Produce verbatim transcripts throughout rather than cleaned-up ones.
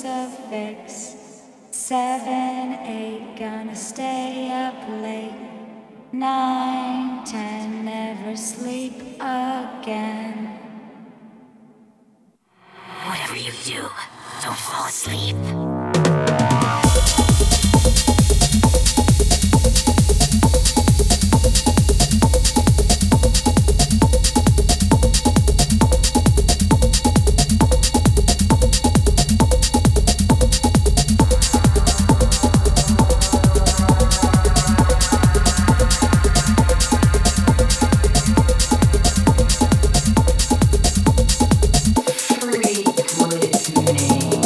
crucifix. Seven, eight, gonna stay up late. Nine, ten, never sleep again. Whatever you do, don't fall asleep. Free, what is your name?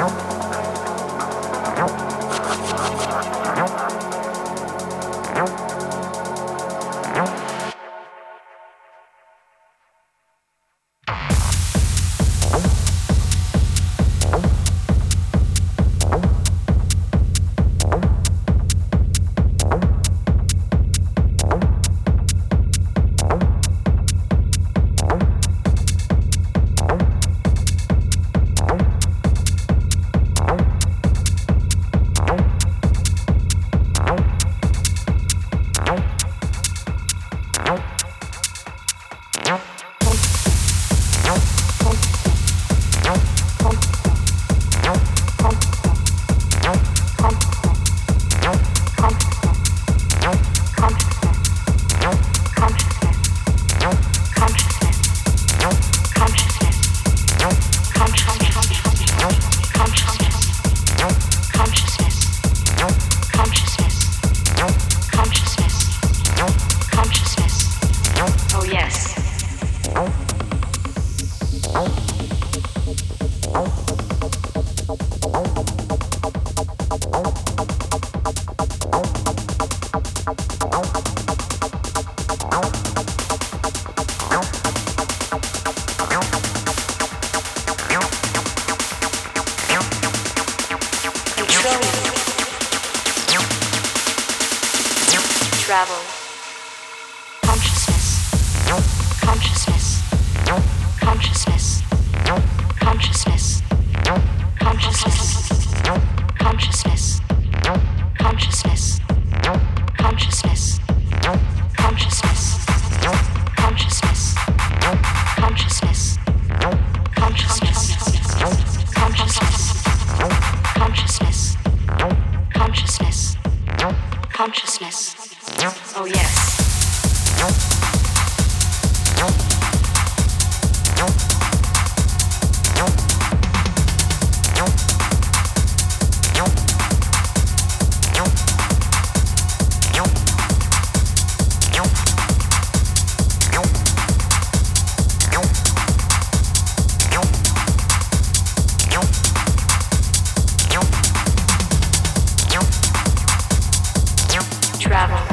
Travel.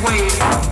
Every way they help.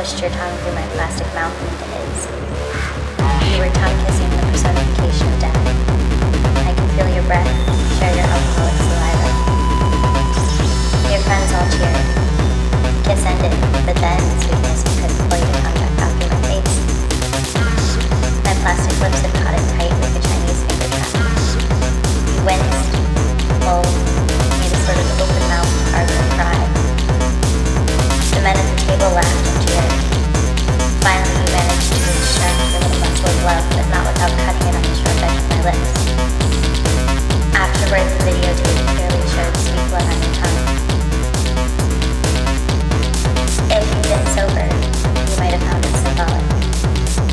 pushed your tongue through my plastic mouth into his. You were tongue-kissing the personification of death. I could feel your breath, share your alcoholic saliva. Your friends all cheered. Kiss ended, but then, in sweetness, you couldn't pull your tongue back off my face. My plastic lips had caught it tight like a Chinese finger trap. You winced, rolled, made a sort of open-mouthed, hard-earned cry. The men at the table laughed and cheered. Finally, you managed to extract the little muscle of love, but not without cutting it on the sharp edge of my lips. Afterwards, the videotape clearly showed sweet blood on your tongue. If you'd been sober, you might have found it symbolic.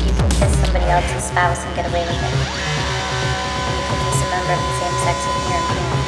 You can kiss somebody else's spouse and get away with it. You can kiss a member of the same sex with your opinion.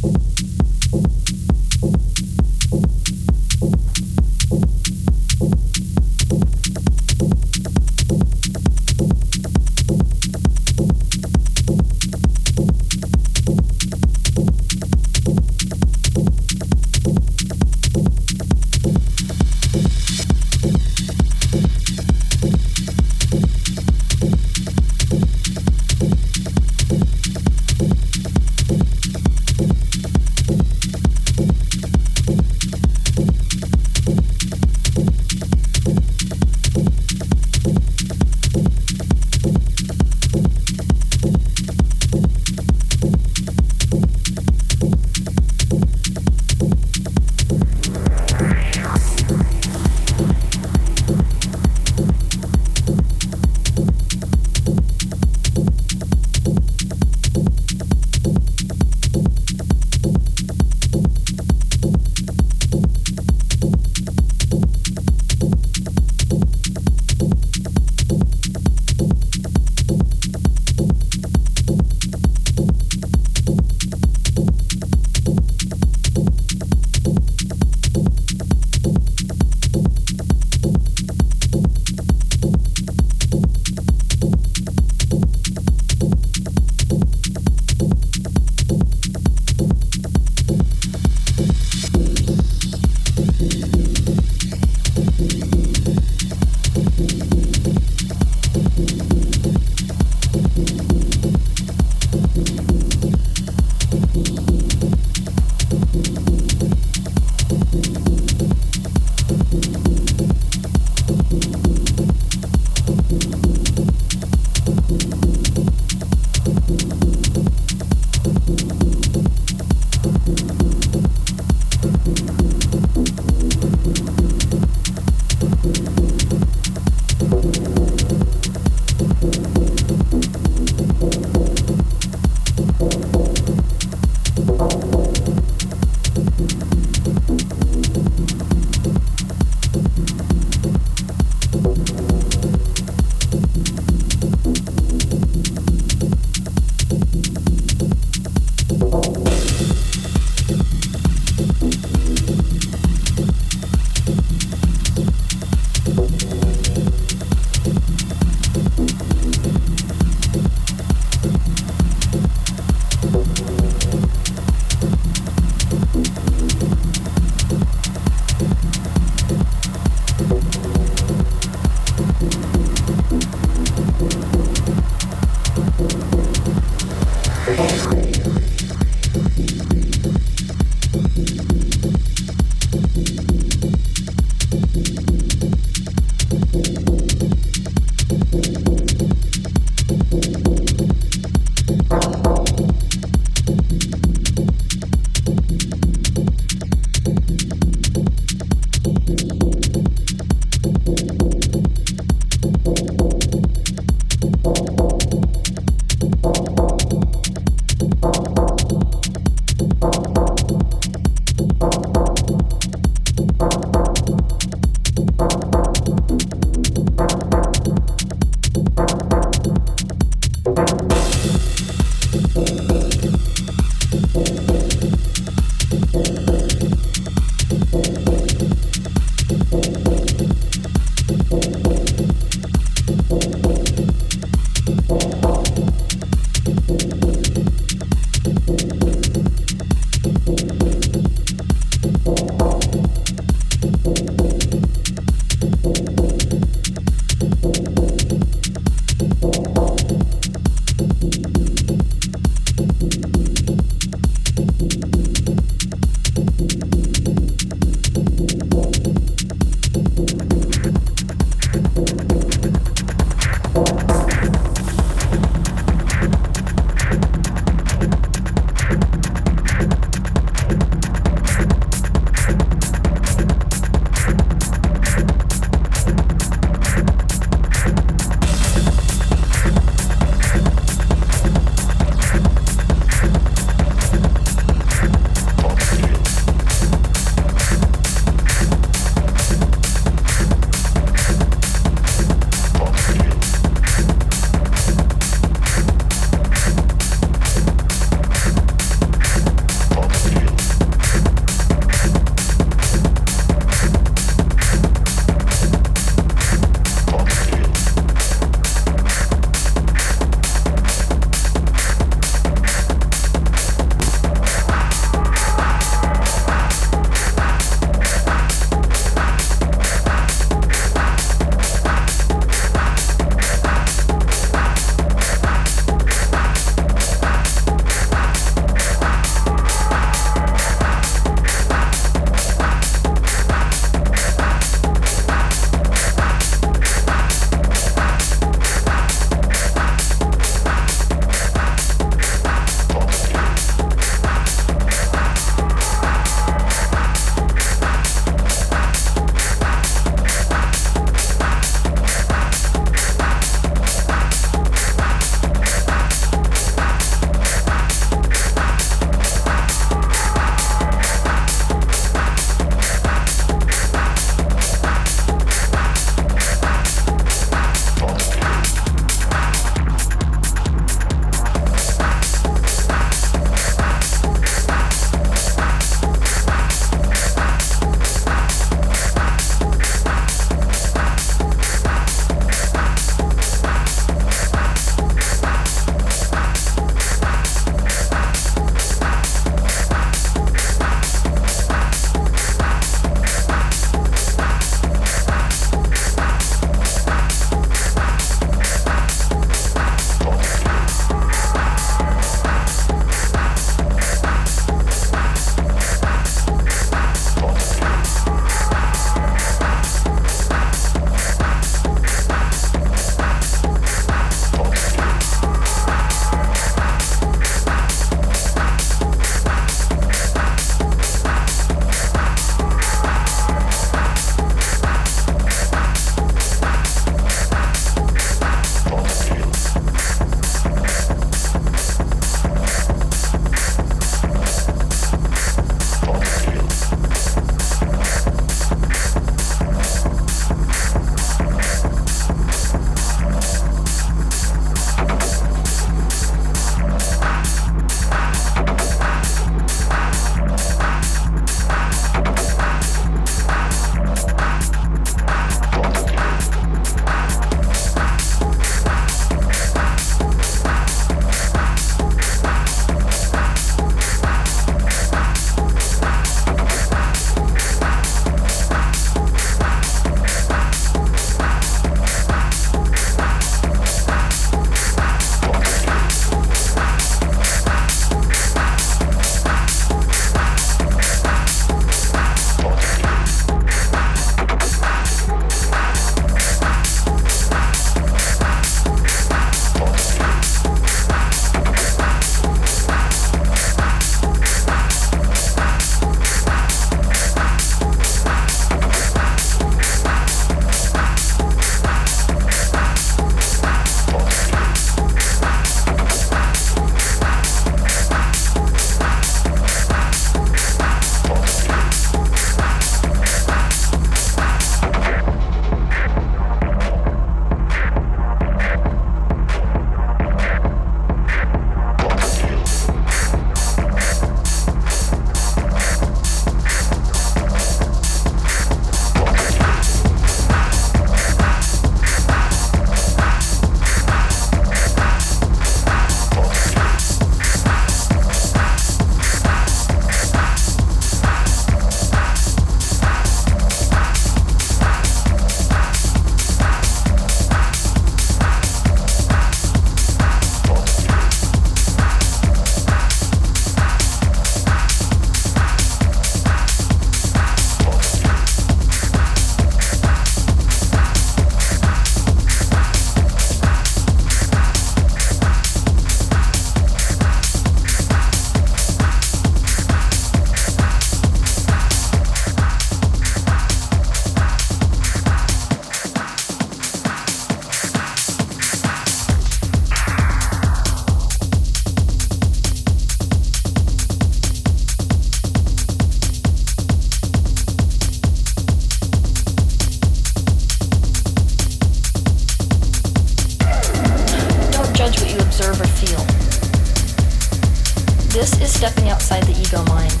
This is stepping outside the ego mind.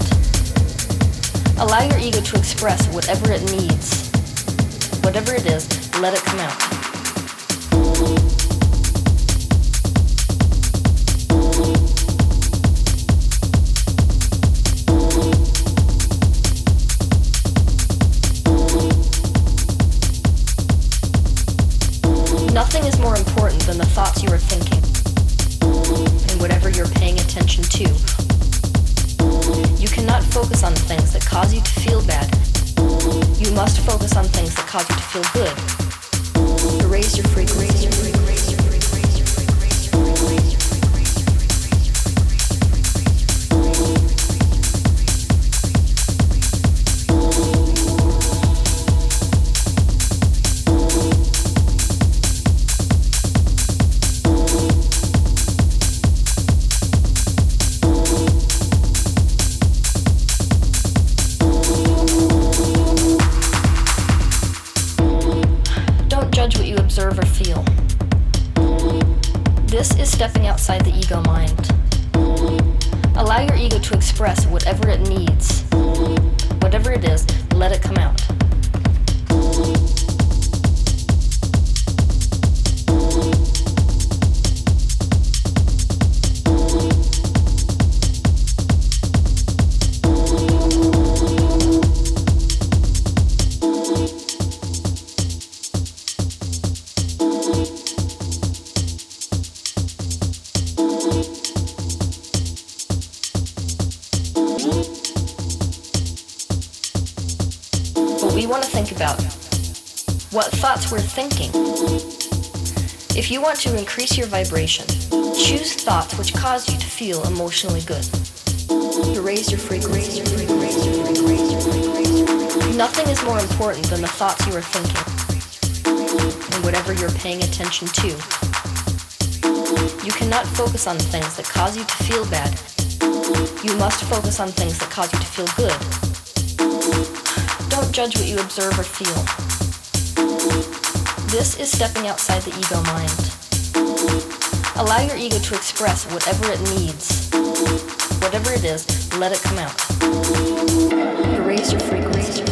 Allow your ego to express whatever it needs. Whatever it is, let it come out. Nothing is more important than the thoughts you are thinking and whatever you're paying attention to. You cannot focus on things that cause you to feel bad. You must focus on things that cause you to feel good. Raise your frequency. Stepping outside the ego mind. Allow your ego to express whatever it needs. Whatever it is, let it come out. What thoughts we're thinking. If you want to increase your vibration, choose thoughts which cause you to feel emotionally good. To raise your frequency. Nothing is more important than the thoughts you are thinking and whatever you're paying attention to. You cannot focus on things that cause you to feel bad. You must focus on things that cause you to feel good. Don't judge what you observe or feel. This is stepping outside the ego mind. Allow your ego to express whatever it needs. Whatever it is, let it come out. Raise your frequency.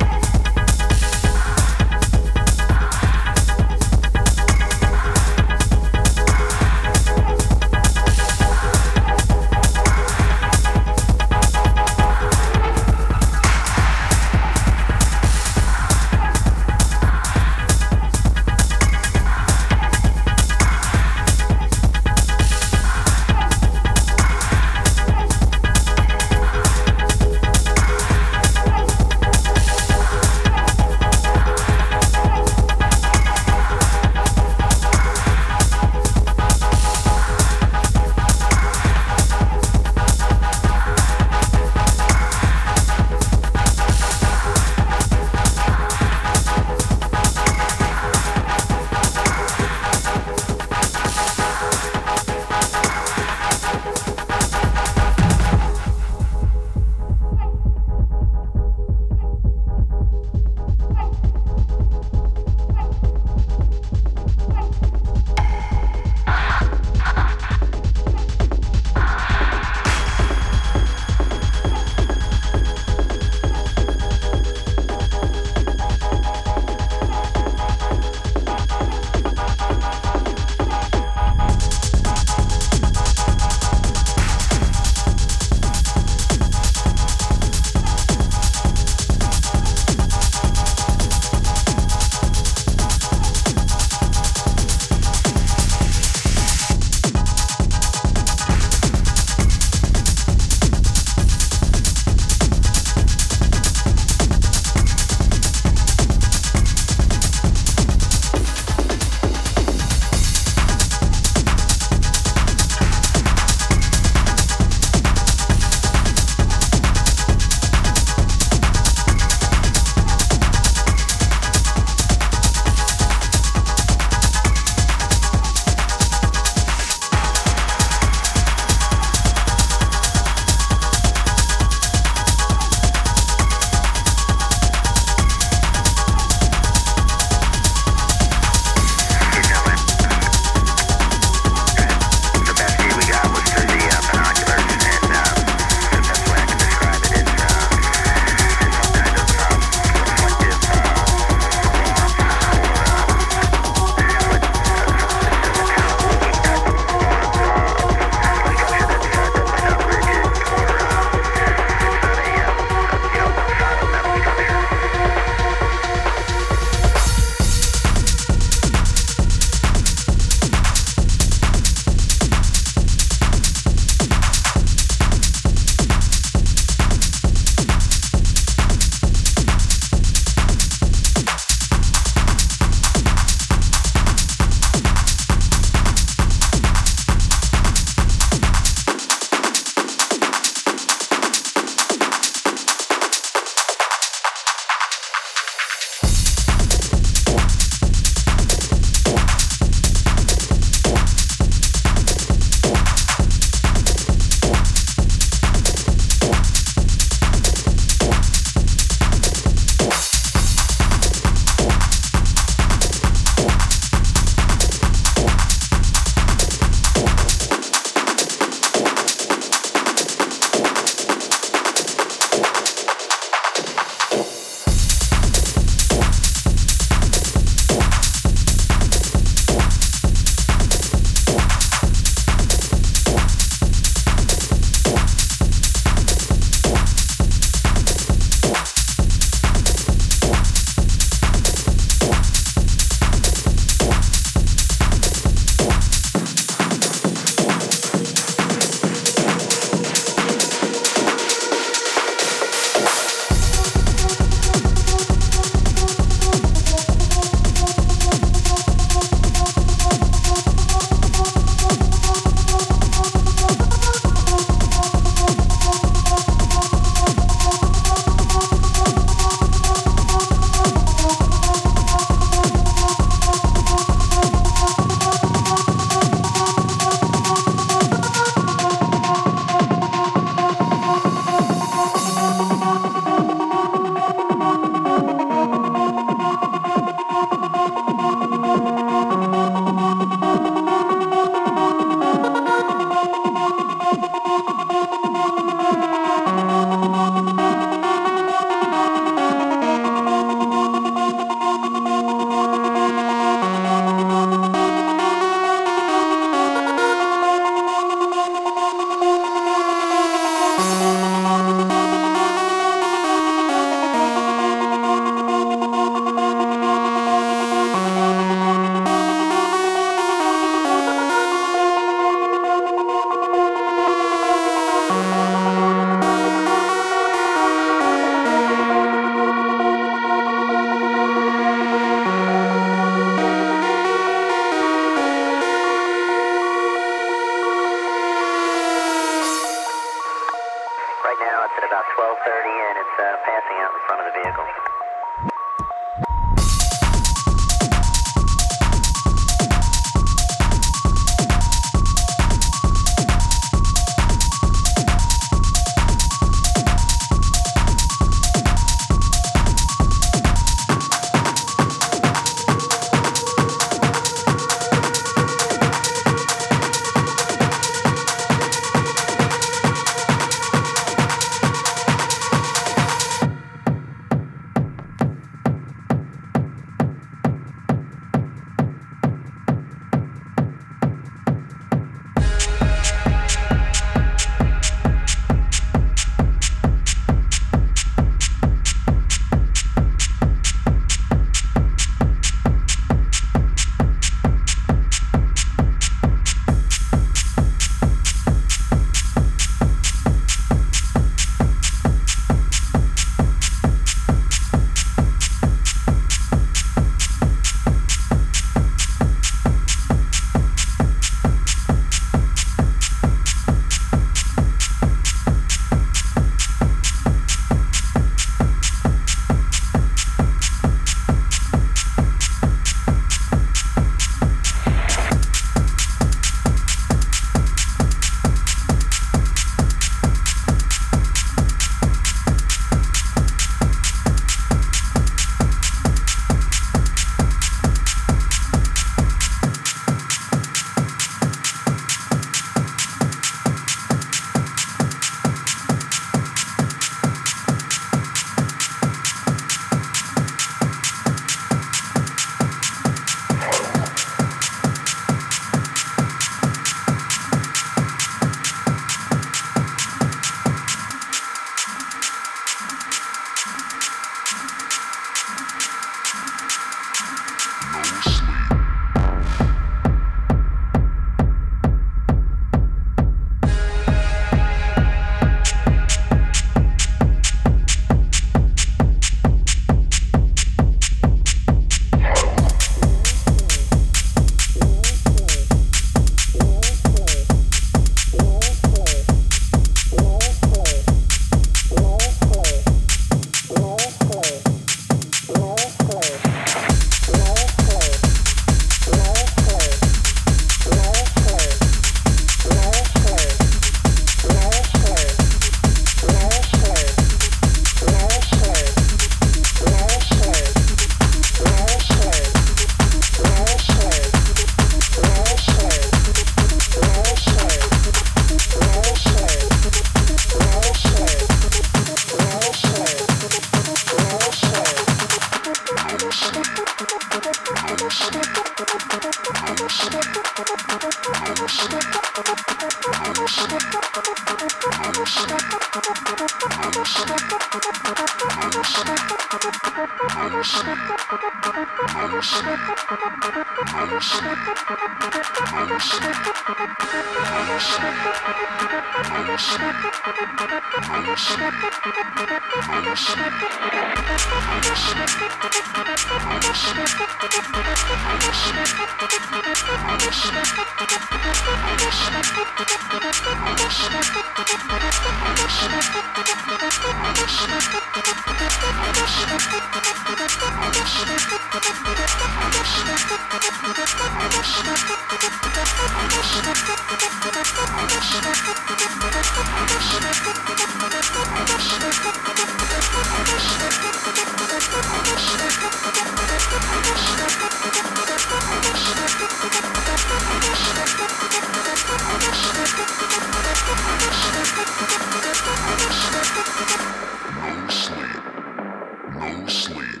Sleep.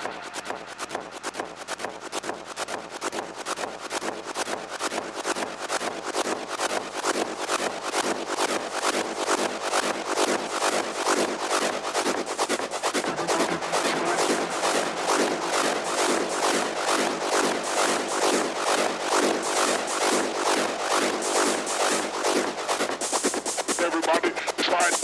Everybody try it.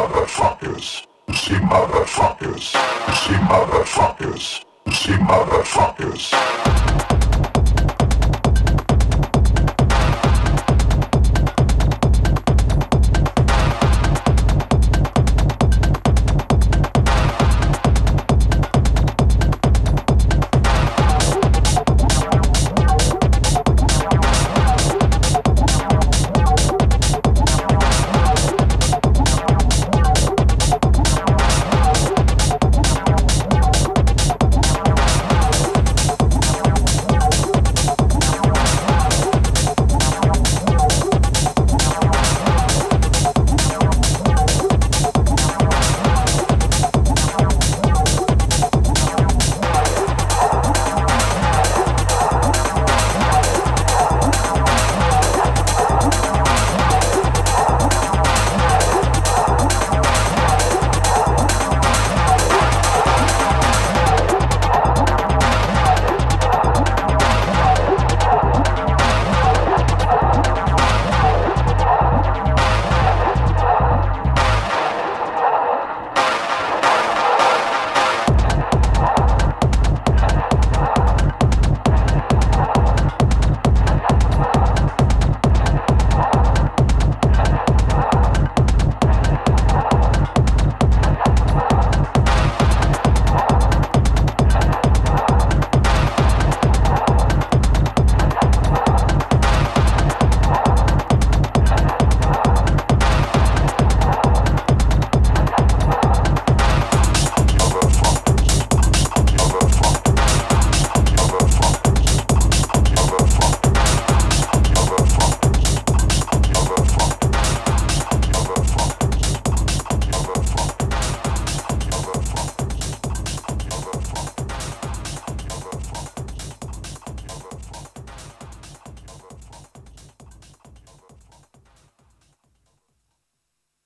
Motherfuckers, you see motherfuckers, you see motherfuckers.